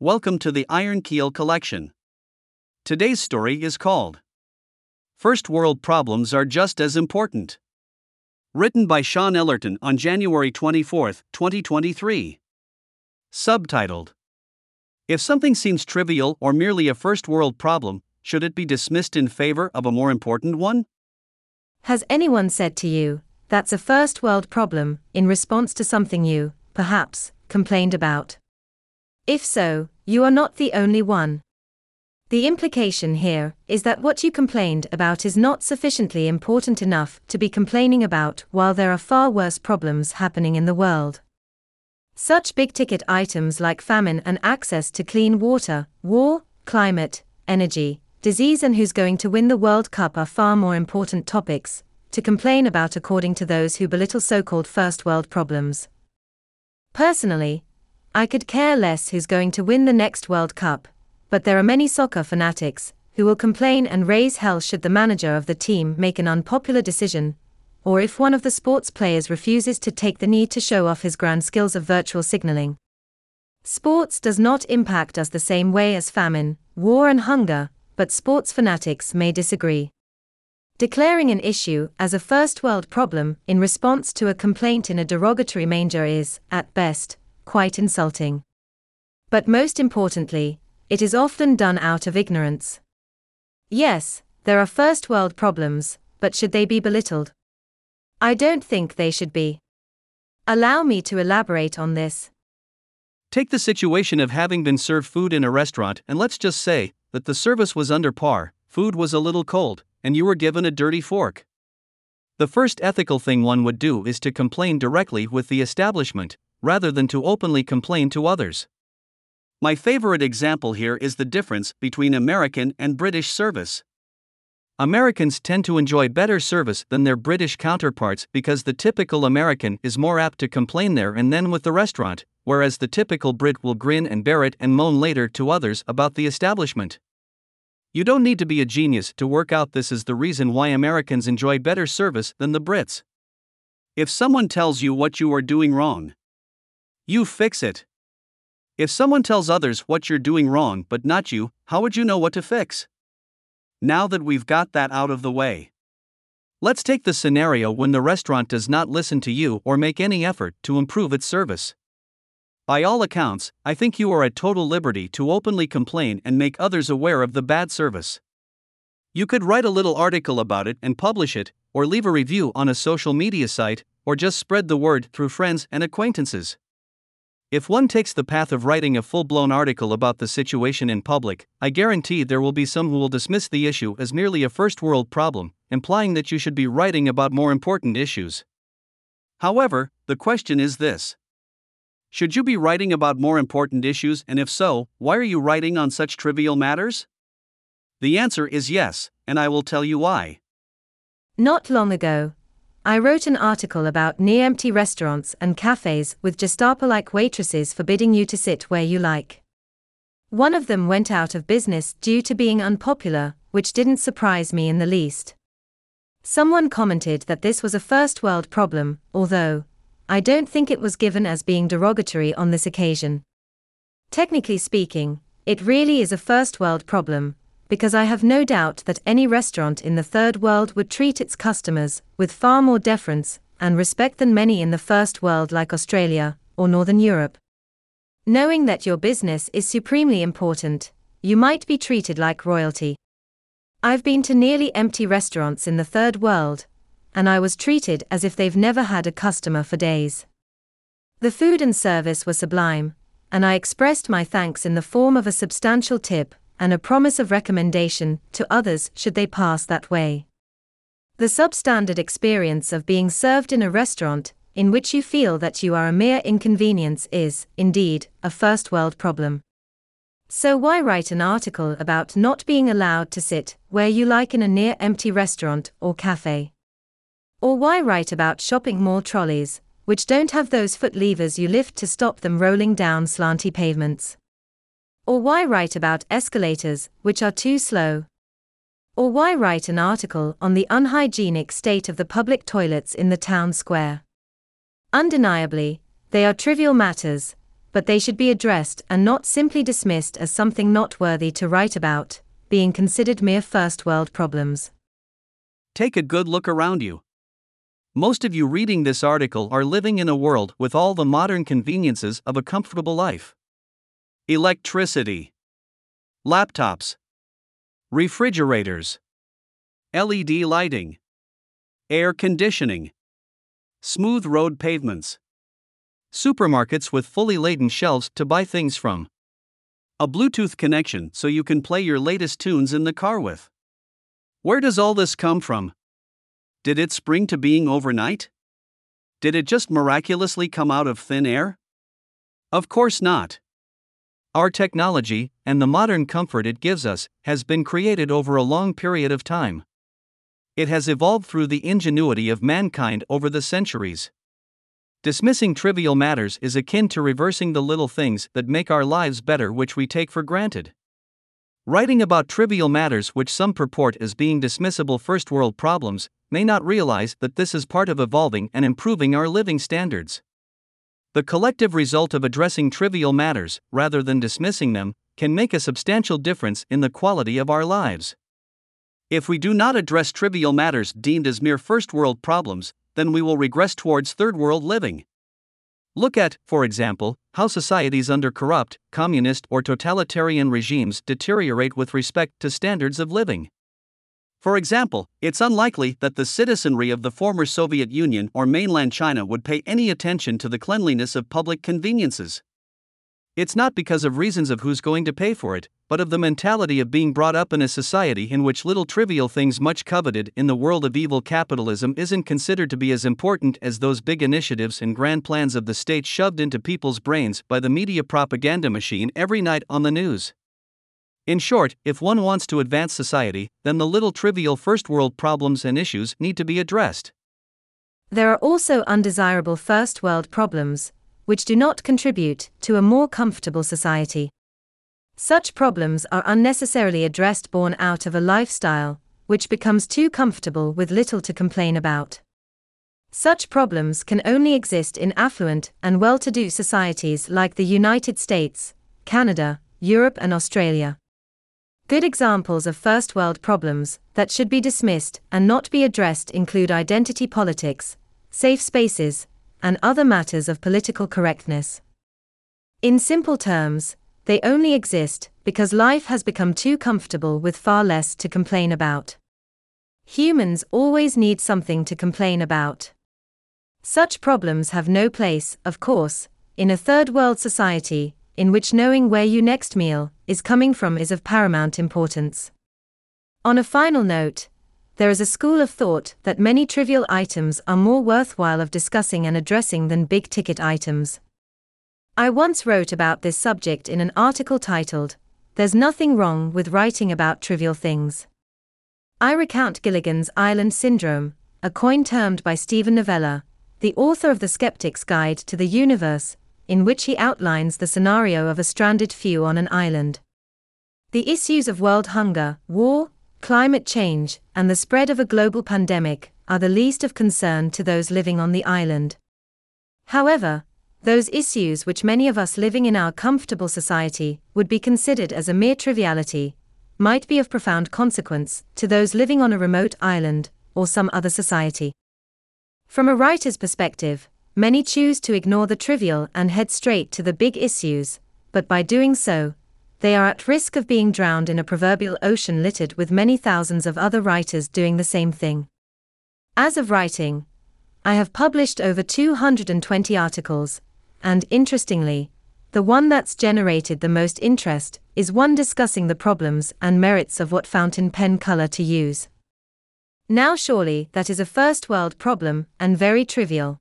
Welcome to the Iron Keel Collection. Today's story is called First World Problems Are Just As Important. Written by Shôn Ellerton on January 24, 2023. Subtitled, If something seems trivial or merely a first world problem, should it be dismissed in favor of a more important one? Has anyone said to you, that's a first world problem, in response to something you, perhaps, complained about? If so, you are not the only one. The implication here is that what you complained about is not sufficiently important enough to be complaining about while there are far worse problems happening in the world. Such big-ticket items like famine and access to clean water, war, climate, energy, disease and who's going to win the World Cup are far more important topics to complain about according to those who belittle so-called first-world problems. Personally, I could care less who's going to win the next World Cup, but there are many soccer fanatics who will complain and raise hell should the manager of the team make an unpopular decision, or if one of the sports players refuses to take the knee to show off his grand skills of virtual signaling. Sports does not impact us the same way as famine, war and hunger, but sports fanatics may disagree. Declaring an issue as a first-world problem in response to a complaint in a derogatory manner is, at best, quite insulting. But most importantly, it is often done out of ignorance. Yes, there are first world problems, but should they be belittled? I don't think they should be. Allow me to elaborate on this. Take the situation of having been served food in a restaurant, and let's just say that the service was under par, food was a little cold, and you were given a dirty fork. The first ethical thing one would do is to complain directly with the establishment, rather than to openly complain to others. My favorite example here is the difference between American and British service. Americans tend to enjoy better service than their British counterparts because the typical American is more apt to complain there and then with the restaurant, whereas the typical Brit will grin and bear it and moan later to others about the establishment. You don't need to be a genius to work out this is the reason why Americans enjoy better service than the Brits. If someone tells you what you are doing wrong, you fix it. If someone tells others what you're doing wrong but not you, how would you know what to fix? Now that we've got that out of the way, let's take the scenario when the restaurant does not listen to you or make any effort to improve its service. By all accounts, I think you are at total liberty to openly complain and make others aware of the bad service. You could write a little article about it and publish it, or leave a review on a social media site, or just spread the word through friends and acquaintances. If one takes the path of writing a full-blown article about the situation in public, I guarantee there will be some who will dismiss the issue as merely a first-world problem, implying that you should be writing about more important issues. However, the question is this. Should you be writing about more important issues, and if so, why are you writing on such trivial matters? The answer is yes, and I will tell you why. Not long ago, I wrote an article about near-empty restaurants and cafes with Gestapo-like waitresses forbidding you to sit where you like. One of them went out of business due to being unpopular, which didn't surprise me in the least. Someone commented that this was a first-world problem, although I don't think it was given as being derogatory on this occasion. Technically speaking, it really is a first-world problem, because I have no doubt that any restaurant in the third world would treat its customers with far more deference and respect than many in the first world like Australia or Northern Europe. Knowing that your business is supremely important, you might be treated like royalty. I've been to nearly empty restaurants in the third world, and I was treated as if they've never had a customer for days. The food and service were sublime, and I expressed my thanks in the form of a substantial tip and a promise of recommendation to others should they pass that way. The substandard experience of being served in a restaurant in which you feel that you are a mere inconvenience is, indeed, a first-world problem. So why write an article about not being allowed to sit where you like in a near-empty restaurant or cafe? Or why write about shopping mall trolleys, which don't have those foot levers you lift to stop them rolling down slanty pavements? Or why write about escalators, which are too slow? Or why write an article on the unhygienic state of the public toilets in the town square? Undeniably, they are trivial matters, but they should be addressed and not simply dismissed as something not worthy to write about, being considered mere first-world problems. Take a good look around you. Most of you reading this article are living in a world with all the modern conveniences of a comfortable life. Electricity, laptops, refrigerators, LED lighting, air conditioning, smooth road pavements, supermarkets with fully laden shelves to buy things from, a Bluetooth connection so you can play your latest tunes in the car with. Where does all this come from? Did it spring to being overnight? Did it just miraculously come out of thin air? Of course not. Our technology, and the modern comfort it gives us, has been created over a long period of time. It has evolved through the ingenuity of mankind over the centuries. Dismissing trivial matters is akin to reversing the little things that make our lives better, which we take for granted. Writing about trivial matters which some purport as being dismissible first-world problems may not realize that this is part of evolving and improving our living standards. The collective result of addressing trivial matters, rather than dismissing them, can make a substantial difference in the quality of our lives. If we do not address trivial matters deemed as mere first-world problems, then we will regress towards third-world living. Look at, for example, how societies under corrupt, communist or totalitarian regimes deteriorate with respect to standards of living. For example, it's unlikely that the citizenry of the former Soviet Union or mainland China would pay any attention to the cleanliness of public conveniences. It's not because of reasons of who's going to pay for it, but of the mentality of being brought up in a society in which little trivial things much coveted in the world of evil capitalism isn't considered to be as important as those big initiatives and grand plans of the state shoved into people's brains by the media propaganda machine every night on the news. In short, if one wants to advance society, then the little trivial first-world problems and issues need to be addressed. There are also undesirable first-world problems, which do not contribute to a more comfortable society. Such problems are unnecessarily addressed, born out of a lifestyle which becomes too comfortable with little to complain about. Such problems can only exist in affluent and well-to-do societies like the United States, Canada, Europe, and Australia. Good examples of first-world problems that should be dismissed and not be addressed include identity politics, safe spaces, and other matters of political correctness. In simple terms, they only exist because life has become too comfortable with far less to complain about. Humans always need something to complain about. Such problems have no place, of course, in a third-world society, in which knowing where your next meal is coming from is of paramount importance. On a final note, there is a school of thought that many trivial items are more worthwhile of discussing and addressing than big-ticket items. I once wrote about this subject in an article titled, "There's Nothing Wrong with Writing About Trivial Things." I recount Gilligan's Island Syndrome, a coin termed by Stephen Novella, the author of The Skeptic's Guide to the Universe, in which he outlines the scenario of a stranded few on an island. The issues of world hunger, war, climate change, and the spread of a global pandemic are the least of concern to those living on the island. However, those issues which many of us living in our comfortable society would be considered as a mere triviality might be of profound consequence to those living on a remote island or some other society. From a writer's perspective, many choose to ignore the trivial and head straight to the big issues, but by doing so, they are at risk of being drowned in a proverbial ocean littered with many thousands of other writers doing the same thing. As of writing, I have published over 220 articles, and interestingly, the one that's generated the most interest is one discussing the problems and merits of what fountain pen color to use. Now surely that is a first-world problem and very trivial.